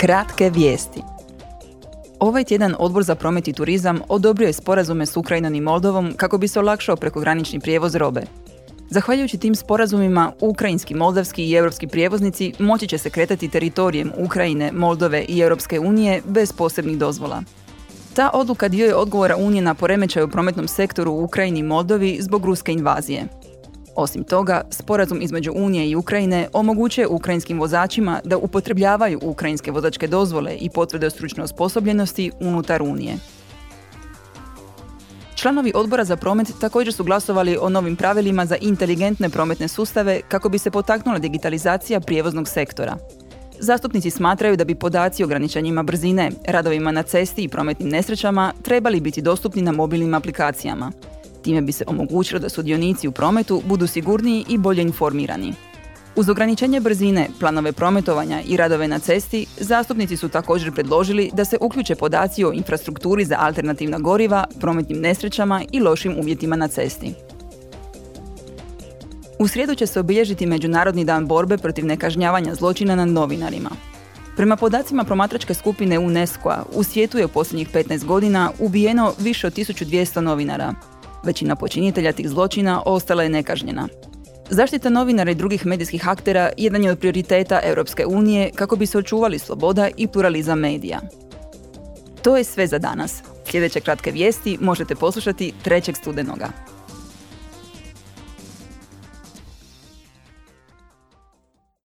Kratke vijesti. Ovaj tjedan Odbor za promet i turizam odobrio je sporazume s Ukrajinom i Moldovom kako bi se olakšao prekogranični prijevoz robe. Zahvaljujući tim sporazumima, ukrajinski, moldavski i europski prijevoznici moći će se kretati teritorijem Ukrajine, Moldove i Europske unije bez posebnih dozvola. Ta odluka dio je odgovora Unije na poremećaj u prometnom sektoru u Ukrajini i Moldovi zbog ruske invazije. Osim toga, sporazum između Unije i Ukrajine omogućuje ukrajinskim vozačima da upotrebljavaju ukrajinske vozačke dozvole i potvrde o stručnoj osposobljenosti unutar Unije. Članovi Odbora za promet također su glasovali o novim pravilima za inteligentne prometne sustave kako bi se potaknula digitalizacija prijevoznog sektora. Zastupnici smatraju da bi podaci o ograničenjima brzine, radovima na cesti i prometnim nesrećama trebali biti dostupni na mobilnim aplikacijama. Time bi se omogućilo da sudionici u prometu budu sigurniji i bolje informirani. Uz ograničenje brzine, planove prometovanja i radove na cesti, zastupnici su također predložili da se uključe podaci o infrastrukturi za alternativna goriva, prometnim nesrećama i lošim uvjetima na cesti. U srijedu će se obilježiti Međunarodni dan borbe protiv nekažnjavanja zločina nad novinarima. Prema podacima promatračke skupine UNESCO-a, u svijetu je u posljednjih 15 godina ubijeno više od 1200 novinara. Većina počinitelja tih zločina ostala je nekažnjena. Zaštita novinara i drugih medijskih aktera jedan je od prioriteta Europske unije kako bi se očuvali sloboda i pluralizam medija. To je sve za danas. Sljedeće kratke vijesti možete poslušati 3. studenoga.